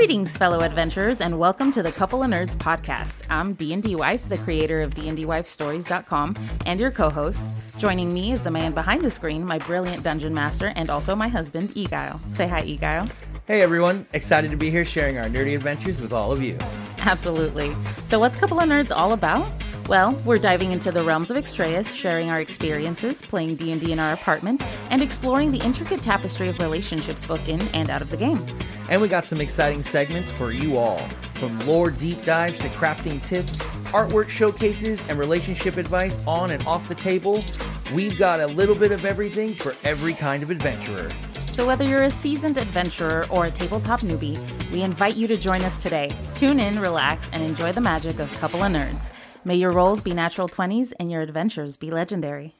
Greetings, fellow adventurers, and welcome to the Couple A' Nerds Podcast. I'm D&DWife, the creator of D&DWifeStories.com, and your co-host. Joining me is the man behind the screen, my brilliant dungeon master, and also my husband, Egwil. Say hi, Egwil. Hey, everyone. Excited to be here sharing our nerdy adventures with all of you. Absolutely. So what's Couple A' Nerds all about? Well, we're diving into the realms of Extreus, sharing our experiences, playing D&D in our apartment, and exploring the intricate tapestry of relationships both in and out of the game. And we got some exciting segments for you all, from lore deep dives to crafting tips, artwork showcases, and relationship advice on and off the table. We've got a little bit of everything for every kind of adventurer. So whether you're a seasoned adventurer or a tabletop newbie, we invite you to join us today. Tune in, relax, and enjoy the magic of Couple A' Nerds. May your rolls be natural 20s and your adventures be legendary.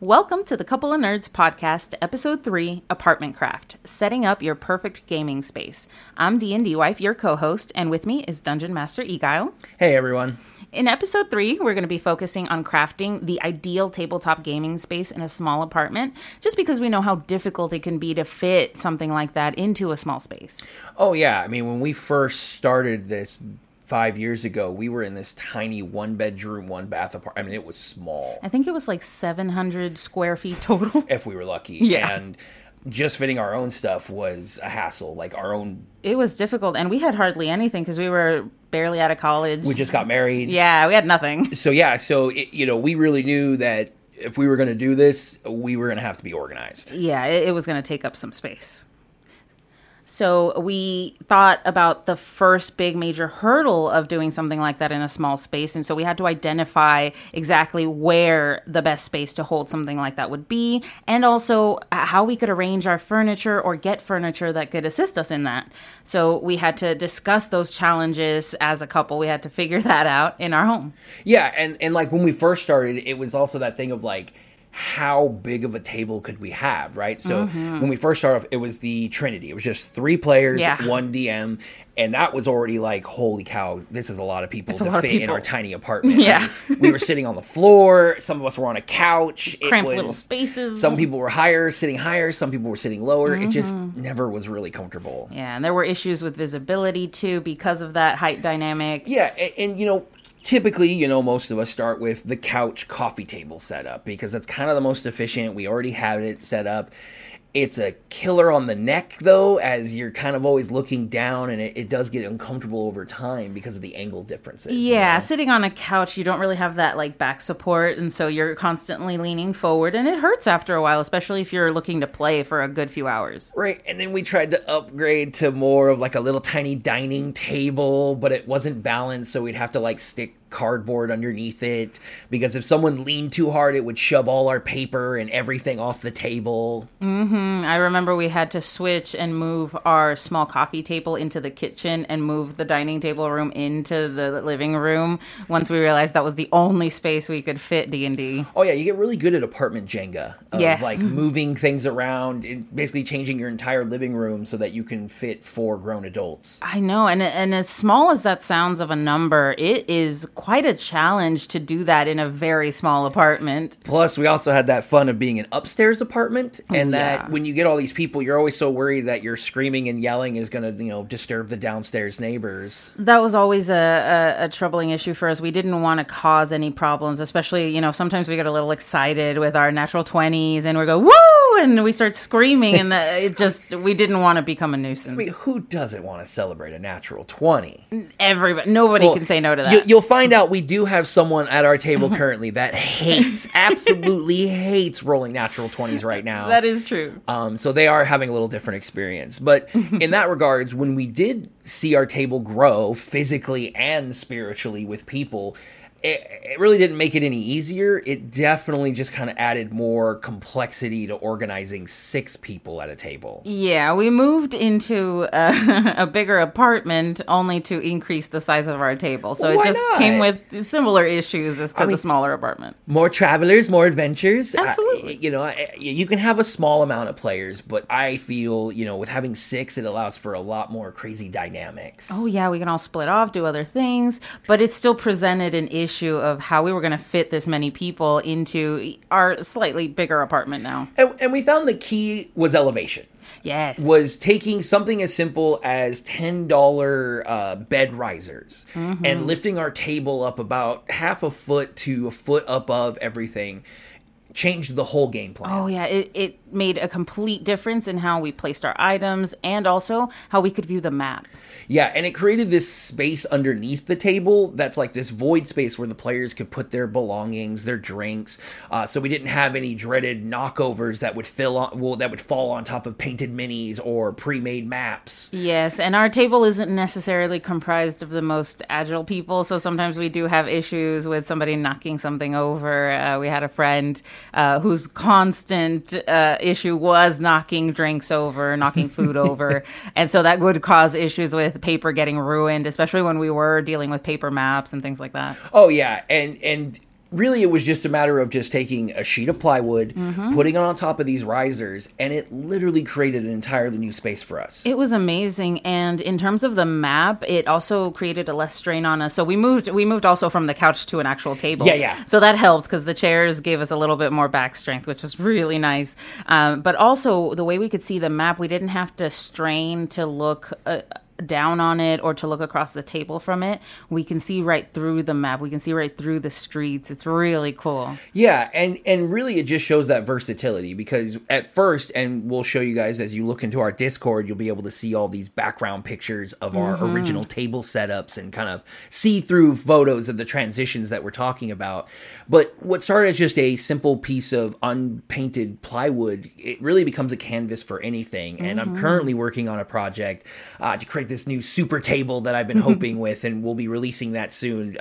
Welcome to the Couple A' Nerds Podcast, Episode 3, Apartment Craft, Setting Up Your Perfect Gaming Space. I'm D&DWife, your co-host, and with me is Dungeon Master Egwil. Hey, everyone. In Episode 3, we're going to be focusing on crafting the ideal tabletop gaming space in a small apartment, just because we know how difficult it can be to fit something like that into a small space. Oh, yeah. I mean, when we first started this 5 years ago, we were in this tiny one-bedroom, one-bath apartment. I mean, it was small. I think it was like 700 square feet total. If we were lucky. Yeah. And just fitting our own stuff was a hassle. Like, our own... It was difficult, and we had hardly anything because we were barely out of college. We just got married. Yeah, we had nothing. So we really knew that if we were going to do this, we were going to have to be organized. Yeah, it was going to take up some space. So we thought about the first big major hurdle of doing something like that in a small space. And so we had to identify exactly where the best space to hold something like that would be, and also how we could arrange our furniture or get furniture that could assist us in that. So we had to discuss those challenges as a couple. We had to figure that out in our home. Yeah. And like when we first started, it was also that thing of like, how big of a table could we have, right? So when we first started off, it was the Trinity. It was just three players, one DM, and that was already like, holy cow, this is a lot of people to fit in our tiny apartment. Yeah. I mean, we were sitting on the floor. Some of us were on a couch. Cramped little spaces. Some people were sitting higher. Some people were sitting lower. It just never was really comfortable. Yeah, and there were issues with visibility, too, because of that height dynamic. Yeah, and typically, most of us start with the couch coffee table setup because that's kind of the most efficient. We already have it set up. It's a killer on the neck, though, as you're kind of always looking down, and it does get uncomfortable over time because of the angle differences. Yeah, sitting on a couch, you don't really have that like back support, and so you're constantly leaning forward, and it hurts after a while, especially if you're looking to play for a good few hours. Right, and then we tried to upgrade to more of like a little tiny dining table, but it wasn't balanced, so we'd have to like stick cardboard underneath it because if someone leaned too hard, it would shove all our paper and everything off the table. I remember we had to switch and move our small coffee table into the kitchen and move the dining table room into the living room once we realized that was the only space we could fit D&D. Oh yeah, you get really good at apartment Jenga of like moving things around and basically changing your entire living room so that you can fit four grown adults. I know, and as small as that sounds of a number, it is quite a challenge to do that in a very small apartment. Plus, we also had that fun of being an upstairs apartment, and that when you get all these people, you're always so worried that your screaming and yelling is going to, disturb the downstairs neighbors. That was always a troubling issue for us. We didn't want to cause any problems, especially, sometimes we get a little excited with our natural 20s, and we go, woo, and we start screaming, and we didn't want to become a nuisance. I mean, who doesn't want to celebrate a natural 20? Everybody. Nobody can say no to that. You'll find out we do have someone at our table currently that absolutely hates rolling natural 20s right now. That is true. So they are having a little different experience. But in that regards, when we did see our table grow physically and spiritually with people, it really didn't make it any easier. It definitely just kind of added more complexity to organizing six people at a table. Yeah, we moved into a bigger apartment only to increase the size of our table. So came with similar issues as to the smaller apartment. More travelers, more adventures. Absolutely. You can have a small amount of players, but I feel, with having six, it allows for a lot more crazy dynamics. Oh, yeah, we can all split off, do other things, but it's still presented an issue issue of how we were going to fit this many people into our slightly bigger apartment now. And we found the key was elevation. Yes. Was taking something as simple as $10 bed risers and lifting our table up about half a foot to a foot above everything changed the whole game plan. Oh, yeah. It made a complete difference in how we placed our items and also how we could view the map. Yeah, and it created this space underneath the table that's like this void space where the players could put their belongings, their drinks, so we didn't have any dreaded knockovers that would fall on top of painted minis or pre-made maps. Yes, and our table isn't necessarily comprised of the most agile people, so sometimes we do have issues with somebody knocking something over. We had a friend whose constant issue was knocking drinks over, knocking food over, and so that would cause issues with paper getting ruined, especially when we were dealing with paper maps and things like that. Oh, yeah, and really it was just a matter of just taking a sheet of plywood, putting it on top of these risers, and it literally created an entirely new space for us. It was amazing, and in terms of the map, it also created a less strain on us. So we moved also from the couch to an actual table. Yeah. So that helped because the chairs gave us a little bit more back strength, which was really nice. But also the way we could see the map, we didn't have to strain to look down on it or to look across the table from it. We can see right through the map. We can see right through the streets. It's really cool. Yeah, and really it just shows that versatility, because at first, and we'll show you guys as you look into our Discord, you'll be able to see all these background pictures of our original table setups and kind of see-through photos of the transitions that we're talking about. But what started as just a simple piece of unpainted plywood, it really becomes a canvas for anything. And I'm currently working on a project to create this new super table that I've been hoping with, and we'll be releasing that soon.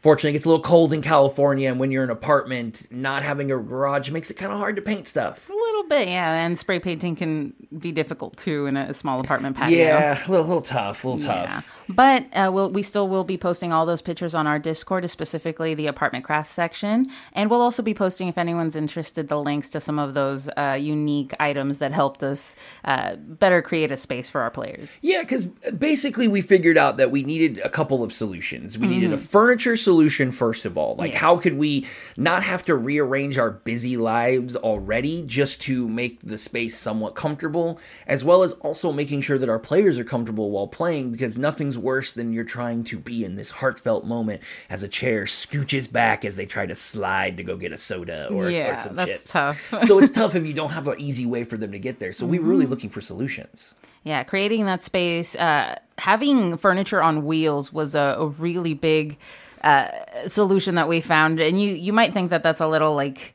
Fortunately, it gets a little cold in California, and when you're in an apartment, not having a garage makes it kind of hard to paint stuff. A little bit, yeah, and spray painting can be difficult, too, in a small apartment patio. Yeah, a little tough, tough. But we still will be posting all those pictures on our Discord, specifically the apartment craft section, and we'll also be posting, if anyone's interested, the links to some of those unique items that helped us better create a space for our players. Yeah, because basically we figured out that we needed a couple of solutions. We needed a furniture solution, first of all. Like, how could we not have to rearrange our busy lives already just to make the space somewhat comfortable, as well as also making sure that our players are comfortable while playing, because nothing's worse than you're trying to be in this heartfelt moment as a chair scooches back as they try to slide to go get a soda or some chips. Tough. So it's tough if you don't have an easy way for them to get there. So we were really looking for solutions. Yeah, creating that space, having furniture on wheels was a really big solution that we found. And you might think that that's a little like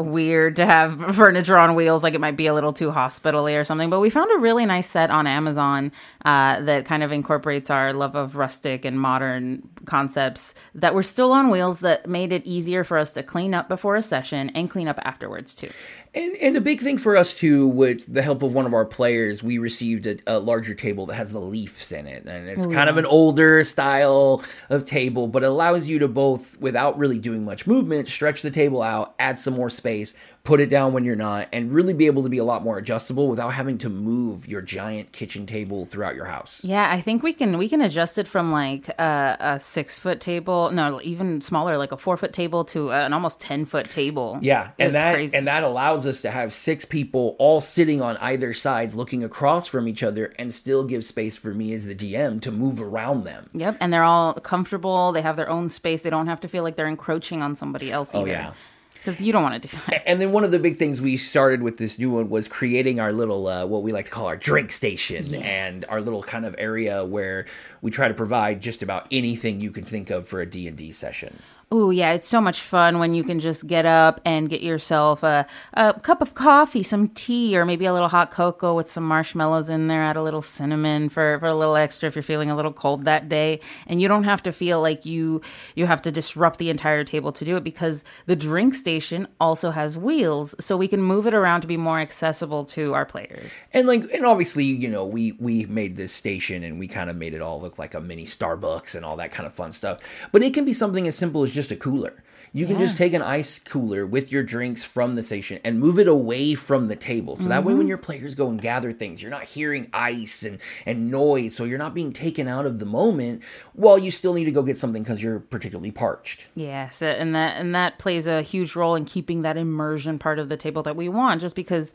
weird to have furniture on wheels, like it might be a little too hospital-y or something, but we found a really nice set on Amazon that kind of incorporates our love of rustic and modern concepts that were still on wheels, that made it easier for us to clean up before a session and clean up afterwards too. And a big thing for us too, with the help of one of our players, we received a larger table that has the leaves in it, and it's kind of an older style of table, but it allows you to both, without really doing much movement, stretch the table out, add some more space, put it down when you're not, and really be able to be a lot more adjustable without having to move your giant kitchen table throughout your house. Yeah, I think we can adjust it from like a 6-foot table, no, even smaller, like a 4-foot table to an almost 10-foot table. Yeah, and that allows us to have 6 people all sitting on either sides, looking across from each other, and still give space for me as the DM to move around them. Yep, and they're all comfortable. They have their own space. They don't have to feel like they're encroaching on somebody else either. Oh yeah. Because you don't want to do that. And then one of the big things we started with this new one was creating our little, what we like to call our drink station, and our little kind of area where we try to provide just about anything you can think of for a D&D session. Oh, yeah, it's so much fun when you can just get up and get yourself a cup of coffee, some tea, or maybe a little hot cocoa with some marshmallows in there, add a little cinnamon for a little extra if you're feeling a little cold that day. And you don't have to feel like you have to disrupt the entire table to do it, because the drink station also has wheels, so we can move it around to be more accessible to our players. And obviously, you know, we made this station and we kind of made it all look like a mini Starbucks and all that kind of fun stuff. But it can be something as simple as just a cooler. You can just take an ice cooler with your drinks from the station and move it away from the table. So that way when your players go and gather things, you're not hearing ice and noise. So you're not being taken out of the moment while you still need to go get something because you're particularly parched. Yes, and that plays a huge role in keeping that immersion part of the table that we want, just because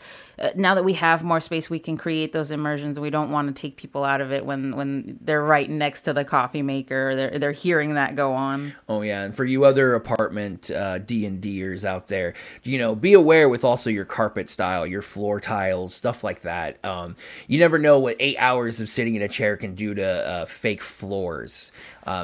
now that we have more space, we can create those immersions. We don't want to take people out of it when they're right next to the coffee maker. They're hearing that go on. Oh, yeah. And for you other apartment D&Ders out there, be aware with also your carpet style, your floor tiles, stuff like that. You never know what 8 hours of sitting in a chair can do to fake floors.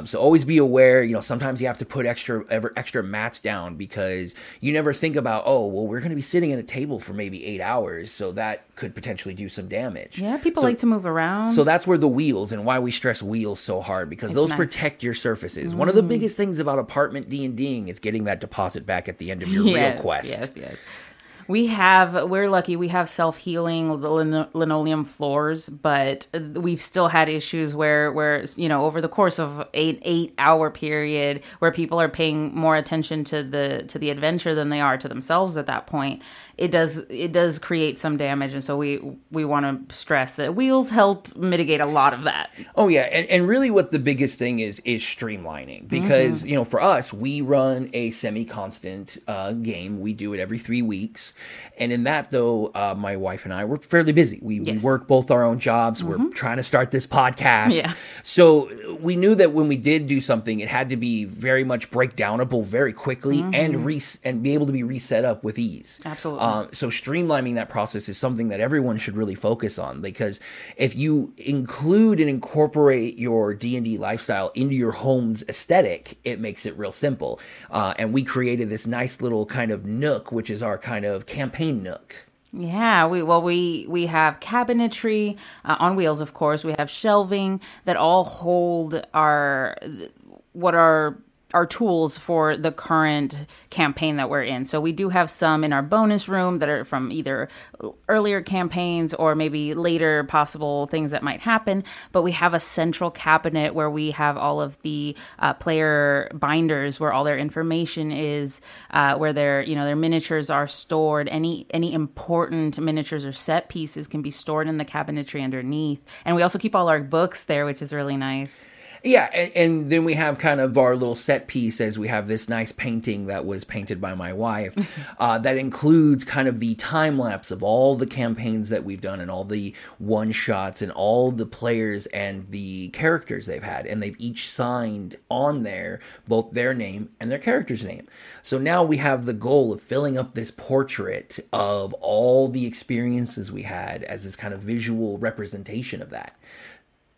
So always be aware, sometimes you have to put extra mats down because you never think about, we're going to be sitting at a table for maybe 8 hours. So that could potentially do some damage. Yeah, people like to move around. So that's where the wheels and why we stress wheels so hard, because those protect your surfaces. One of the biggest things about apartment D&Ding is getting that deposit back at the end of your real quest. Yes. We're lucky, we have self-healing linoleum floors, but we've still had issues where over the course of an 8 hour period where people are paying more attention to the adventure than they are to themselves at that point, it does create some damage. And so we want to stress that wheels help mitigate a lot of that. Oh yeah. And really what the biggest thing is streamlining, because, for us, we run a semi-constant game. We do it every 3 weeks. And in that, though, my wife and I, we're fairly busy. We work both our own jobs. We're trying to start this podcast. Yeah. So we knew that when we did do something, it had to be very much breakdownable very quickly and be able to be reset up with ease. Absolutely. So streamlining that process is something that everyone should really focus on, because if you include and incorporate your D&D lifestyle into your home's aesthetic, it makes it real simple. And we created this nice little kind of nook, which is our kind of campaign nook. Yeah, we have cabinetry on wheels, of course. We have shelving that all hold our tools for the current campaign that we're in. So we do have some in our bonus room that are from either earlier campaigns or maybe later possible things that might happen. But we have a central cabinet where we have all of the player binders, where all their information is, where their miniatures are stored. Any important miniatures or set pieces can be stored in the cabinetry underneath. And we also keep all our books there, which is really nice. Yeah, and then we have kind of our little set piece, as we have this nice painting that was painted by my wife that includes kind of the time-lapse of all the campaigns that we've done and all the one-shots and all the players and the characters they've had. And they've each signed on there both their name and their character's name. So now we have the goal of filling up this portrait of all the experiences we had as this kind of visual representation of that.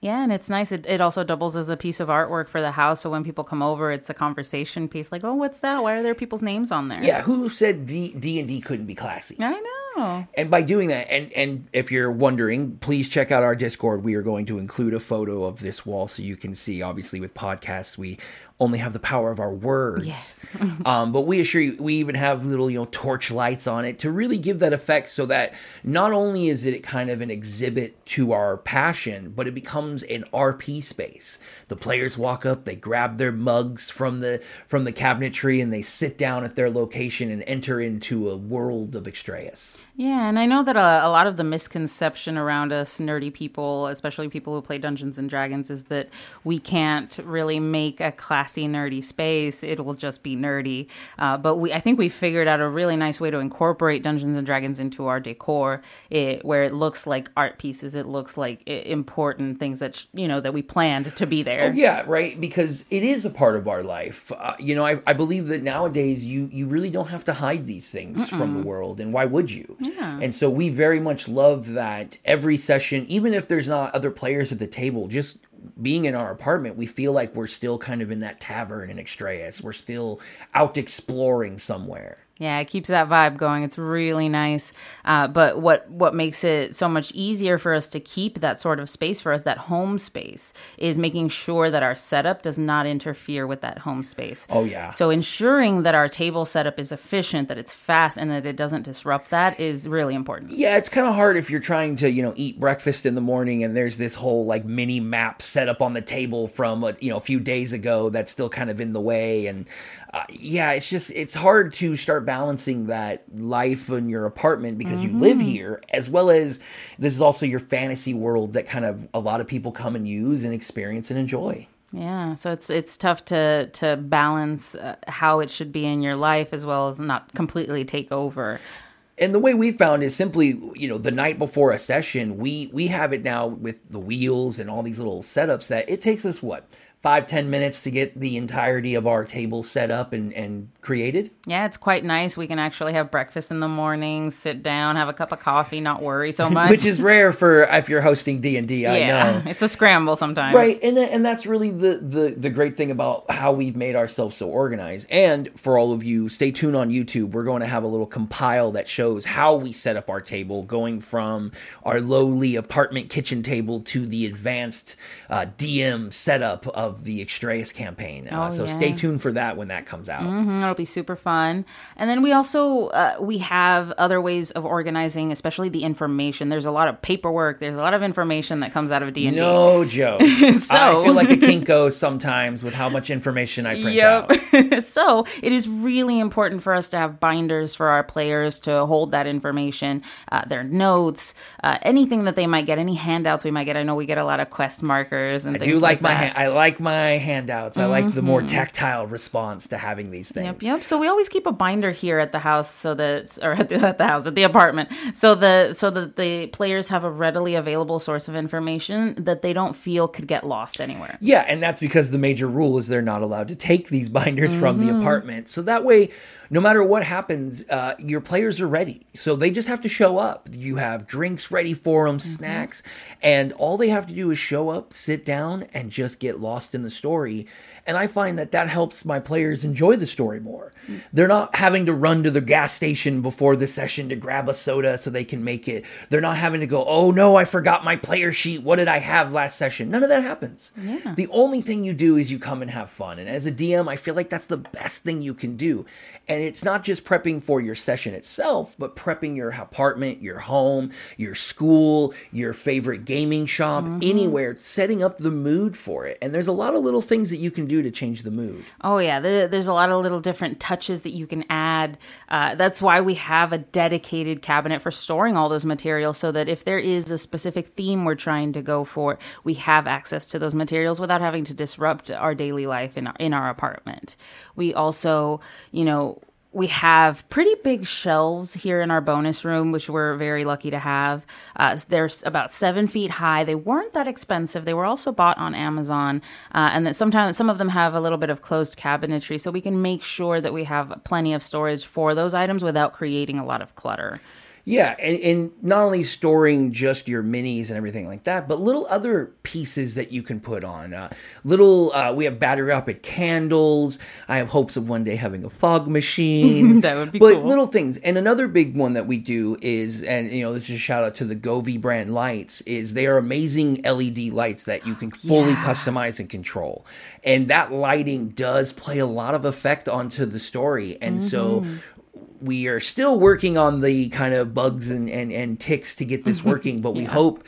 Yeah, and it's nice. It also doubles as a piece of artwork for the house. So when people come over, it's a conversation piece. Like, what's that? Why are there people's names on there? Yeah, who said D&D couldn't be classy? I know. And by doing that, and if you're wondering, please check out our Discord. We are going to include a photo of this wall so you can see. Obviously, with podcasts, we only have the power of our words. Yes. But we assure you, we even have little, torch lights on it to really give that effect, so that not only is it kind of an exhibit to our passion, but it becomes an RP space. The players walk up, they grab their mugs from the cabinetry, and they sit down at their location and enter into a world of Extreus. Yeah, and I know that a lot of the misconception around us nerdy people, especially people who play Dungeons and Dragons, is that we can't really make a classy, nerdy space. It will just be nerdy. But I think we figured out a really nice way to incorporate Dungeons and Dragons into our decor, where it looks like art pieces, it looks like important things that that we planned to be there. Oh, yeah, right. Because it is a part of our life. I believe that nowadays you really don't have to hide these things from the world, and why would you? Yeah. And so we very much love that every session, even if there's not other players at the table, just being in our apartment, we feel like we're still kind of in that tavern in Extreus. We're still out exploring somewhere. Yeah, it keeps that vibe going. It's really nice. But what makes it so much easier for us to keep that sort of space for us, that home space, is making sure that our setup does not interfere with that home space. Oh, yeah. So ensuring that our table setup is efficient, that it's fast, and that it doesn't disrupt that is really important. Yeah, it's kind of hard if you're trying to, eat breakfast in the morning and there's this whole, mini map set up on the table from, a few days ago that's still kind of in the way. And yeah, it's just, it's hard to start balancing that life in your apartment because you live here, as well as this is also your fantasy world that kind of a lot of people come and use and experience and enjoy. Yeah, so it's tough to balance how it should be in your life as well as not completely take over. And the way we found is simply, you know, the night before a session, we have it now with the wheels and all these little setups that it takes us, 5-10 minutes to get the entirety of our table set up and created? Yeah, it's quite nice. We can actually have breakfast in the morning, sit down, have a cup of coffee, not worry so much. Which is rare for if you're hosting D&D, I know. It's a scramble sometimes. Right, and that's really the great thing about how we've made ourselves so organized. And for all of you, stay tuned on YouTube. We're going to have a little compile that shows how we set up our table, going from our lowly apartment kitchen table to the advanced DM setup of the Extreus campaign. So stay tuned for that when that comes out. It'll be super fun. And then we also, we have other ways of organizing, especially the information. There's a lot of paperwork. There's a lot of information that comes out of D&D. No joke. I feel like a Kinko sometimes with how much information I print out. So it is really important for us to have binders for our players to hold that information, their notes, anything that they might get, any handouts we might get. I know we get a lot of quest markers and things like that. I like my handouts. I like the more tactile response to having these things. Yep. So we always keep a binder here at the house, at the apartment, so that the players have a readily available source of information that they don't feel could get lost anywhere. Yeah, and that's because the major rule is they're not allowed to take these binders from the apartment. So that way, no matter what happens, your players are ready. So they just have to show up. You have drinks ready for them, snacks, and all they have to do is show up, sit down, and just get lost in the story. And I find that helps my players enjoy the story more. They're not having to run to the gas station before the session to grab a soda so they can make it. They're not having to go, oh no, I forgot my player sheet. What did I have last session? None of that happens. Yeah. The only thing you do is you come and have fun. And as a DM, I feel like that's the best thing you can do. And it's not just prepping for your session itself, but prepping your apartment, your home, your school, your favorite gaming shop, anywhere, setting up the mood for it. And there's a lot of little things that you can do to change the mood. Oh yeah, there's a lot of little different touches that you can add. That's why we have a dedicated cabinet for storing all those materials, so that if there is a specific theme we're trying to go for, we have access to those materials without having to disrupt our daily life in our apartment. We also, we have pretty big shelves here in our bonus room, which we're very lucky to have. They're about 7 feet high. They weren't that expensive. They were also bought on Amazon. And that sometimes some of them have a little bit of closed cabinetry, so we can make sure that we have plenty of storage for those items without creating a lot of clutter. Yeah, and not only storing just your minis and everything like that, but little other pieces that you can put on. We have battery-operated candles. I have hopes of one day having a fog machine. That would be cool. But little things. And another big one that we do is, and this is a shout-out to the Govee brand lights, is they are amazing LED lights that you can fully customize and control. And that lighting does play a lot of effect onto the story. And so we are still working on the kind of bugs and ticks to get this working, but we hope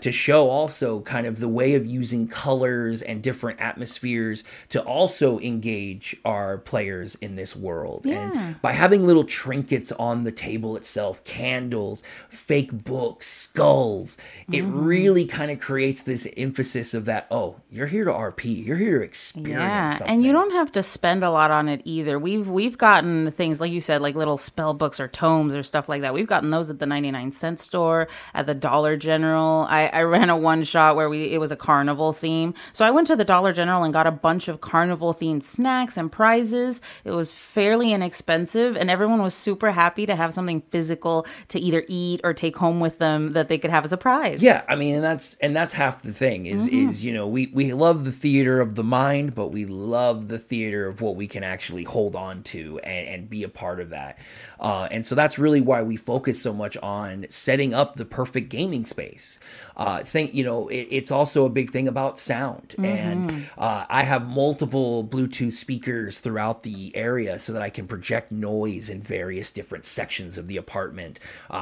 to show also kind of the way of using colors and different atmospheres to also engage our players in this world. Yeah. And by having little trinkets on the table itself, candles, fake books, skulls, it really kind of creates this emphasis of that, oh, you're here to RP, you're here to experience something. And you don't have to spend a lot on it either. We've gotten things, like you said, like little spell books or tomes or stuff like that. We've gotten those at the 99-cent store, at the Dollar General. I ran a one-shot where it was a carnival theme. So I went to the Dollar General and got a bunch of carnival-themed snacks and prizes. It was fairly inexpensive, and everyone was super happy to have something physical to either eat or take home with them that they could have as a prize. Yeah, I mean, and that's half the thing is, we love the theater of the mind, but we love the theater of what we can actually hold on to and be a part of that. And so that's really why we focus so much on setting up the perfect gaming space. It's also a big thing about sound. Mm-hmm. And I have multiple Bluetooth speakers throughout the area so that I can project noise in various different sections of the apartment.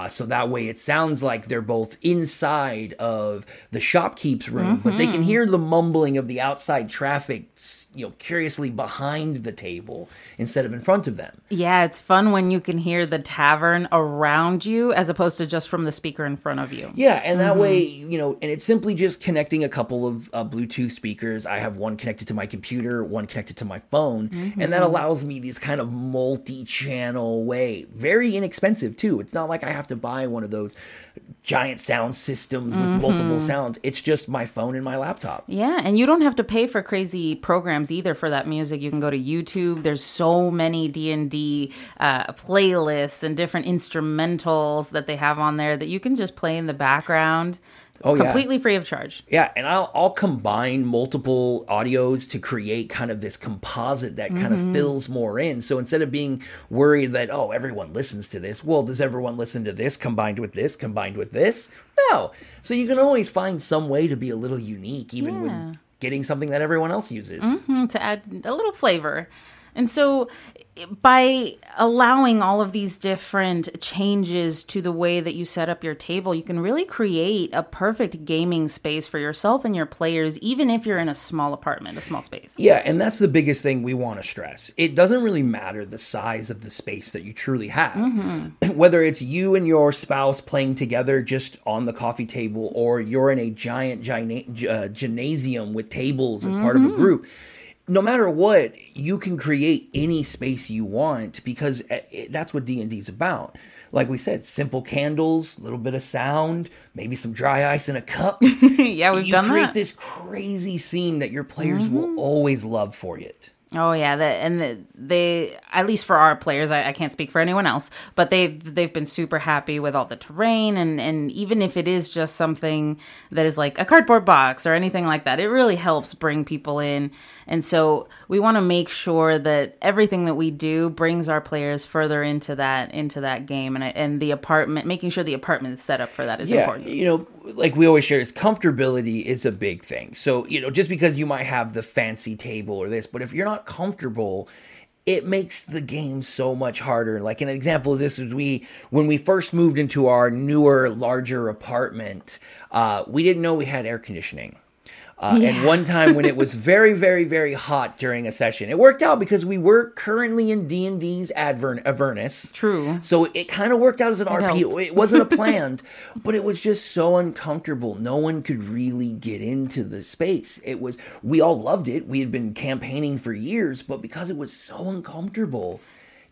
So that way it sounds like they're both inside of the shopkeep's room, mm-hmm. but they can hear the mumbling of the outside traffic, curiously behind the table instead of in front of them. Yeah, it's fun when you can hear the tavern around you as opposed to just from the speaker in front of you. Yeah, and that mm-hmm. way, and it's simply just connecting a couple of Bluetooth speakers. I have one connected to my computer, one connected to my phone, mm-hmm. and that allows me this kind of multi-channel way. Very inexpensive, too. It's not like I have to buy one of those giant sound systems with mm-hmm. multiple sounds. It's just my phone and my laptop. Yeah, and you don't have to pay for crazy programs either for that music. You can go to YouTube. There's so many D&D playlists and different instrumentals that they have on there that you can just play in the background. Oh, completely free of charge. Yeah, and I'll combine multiple audios to create kind of this composite that mm-hmm. kind of fills more in. So instead of being worried that, oh, everyone listens to this, well, does everyone listen to this combined with this, combined with this? No. So you can always find some way to be a little unique, even when getting something that everyone else uses. Mm-hmm, to add a little flavor. And so by allowing all of these different changes to the way that you set up your table, you can really create a perfect gaming space for yourself and your players, even if you're in a small apartment, a small space. Yeah, and that's the biggest thing we want to stress. It doesn't really matter the size of the space that you truly have. Mm-hmm. Whether it's you and your spouse playing together just on the coffee table, or you're in a giant gymnasium with tables as mm-hmm. part of a group. No matter what, you can create any space you want, because that's what D&D's about. Like we said, simple candles, a little bit of sound, maybe some dry ice in a cup. Yeah, we've done that. You create this crazy scene that your players mm-hmm. will always love for it. Oh, yeah. They, at least for our players, I can't speak for anyone else, but they've been super happy with all the terrain. And even if it is just something that is like a cardboard box or anything like that, it really helps bring people in. And so we want to make sure that everything that we do brings our players further into that game. And the apartment, making sure the apartment is set up for that is important. Like we always share, is comfortability is a big thing. So, just because you might have the fancy table or this, but if you're not comfortable, it makes the game so much harder. Like an example of this is when we first moved into our newer, larger apartment, we didn't know we had air conditioning. And one time when it was very, very, very hot during a session, it worked out because we were currently in D&D's Avernus. True. So it kind of worked out as an RP. It wasn't a planned, but it was just so uncomfortable. No one could really get into the space. We all loved it. We had been campaigning for years, but because it was so uncomfortable,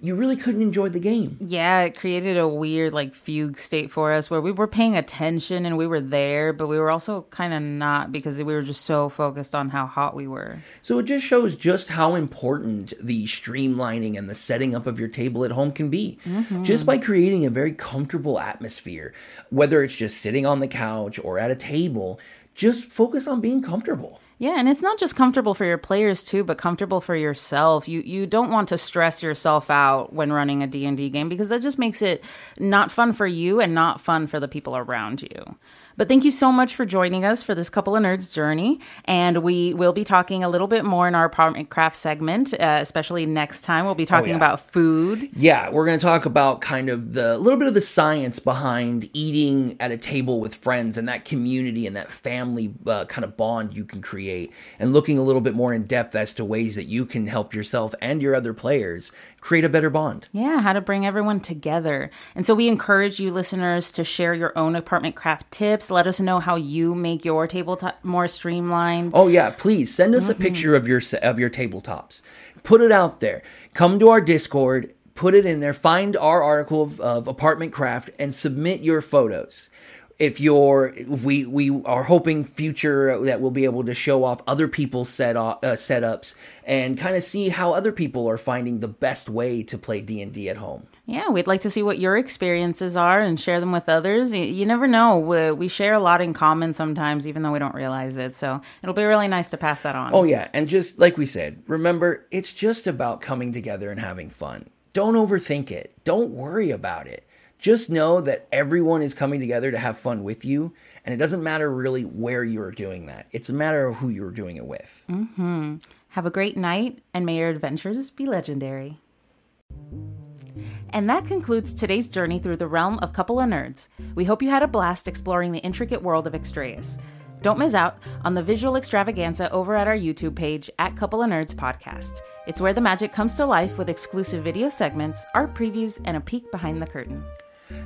you really couldn't enjoy the game. Yeah, it created a weird fugue state for us where we were paying attention and we were there, but we were also kind of not, because we were just so focused on how hot we were. So it just shows just how important the streamlining and the setting up of your table at home can be. Mm-hmm. Just by creating a very comfortable atmosphere, whether it's just sitting on the couch or at a table, just focus on being comfortable. Yeah, and it's not just comfortable for your players, too, but comfortable for yourself. You don't want to stress yourself out when running a D&D game, because that just makes it not fun for you and not fun for the people around you. But thank you so much for joining us for this Couple of Nerds journey. And we will be talking a little bit more in our Apartment Craft segment, especially next time. We'll be talking about food. Yeah, we're going to talk about kind of the little bit of the science behind eating at a table with friends, and that community and that family kind of bond you can create, and looking a little bit more in depth as to ways that you can help yourself and your other players create a better bond. Yeah, how to bring everyone together. And so we encourage you listeners to share your own Apartment Craft tips. Let us know how you make your tabletop more streamlined. Oh, yeah. Please send us a picture of your tabletops. Put it out there. Come to our Discord. Put it in there. Find our article of Apartment Craft and submit your photos. We are hoping future that we'll be able to show off other people's setups and kind of see how other people are finding the best way to play D&D at home. Yeah, we'd like to see what your experiences are and share them with others. You never know. We share a lot in common sometimes, even though we don't realize it. So it'll be really nice to pass that on. Oh, yeah. And just like we said, remember, it's just about coming together and having fun. Don't overthink it. Don't worry about it. Just know that everyone is coming together to have fun with you, and it doesn't matter really where you're doing that. It's a matter of who you're doing it with. Mm-hmm. Have a great night, and may your adventures be legendary. And that concludes today's journey through the realm of Couple A' Nerds. We hope you had a blast exploring the intricate world of Extreus. Don't miss out on the visual extravaganza over at our YouTube page at Couple A' Nerds Podcast. It's where the magic comes to life with exclusive video segments, art previews, and a peek behind the curtain.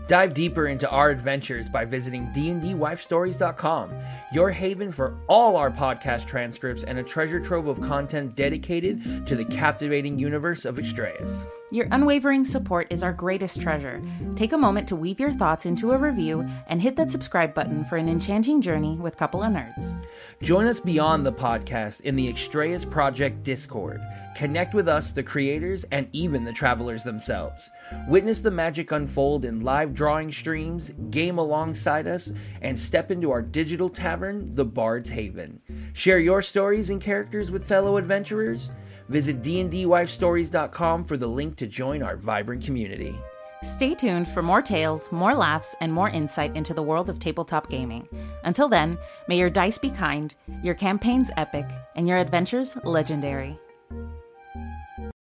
Dive deeper into our adventures by visiting D&DWifeStories.com, your haven for all our podcast transcripts and a treasure trove of content dedicated to the captivating universe of Extreus. Your unwavering support is our greatest treasure. Take a moment to weave your thoughts into a review and hit that subscribe button for an enchanting journey with Couple A' Nerds. Join us beyond the podcast in the Extreus Project Discord. Connect with us, the creators, and even the travelers themselves. Witness the magic unfold in live drawing streams, game alongside us, and step into our digital tavern, the Bard's Haven. Share your stories and characters with fellow adventurers. Visit DnDWifeStories.com for the link to join our vibrant community. Stay tuned for more tales, more laughs, and more insight into the world of tabletop gaming. Until then, may your dice be kind, your campaigns epic, and your adventures legendary.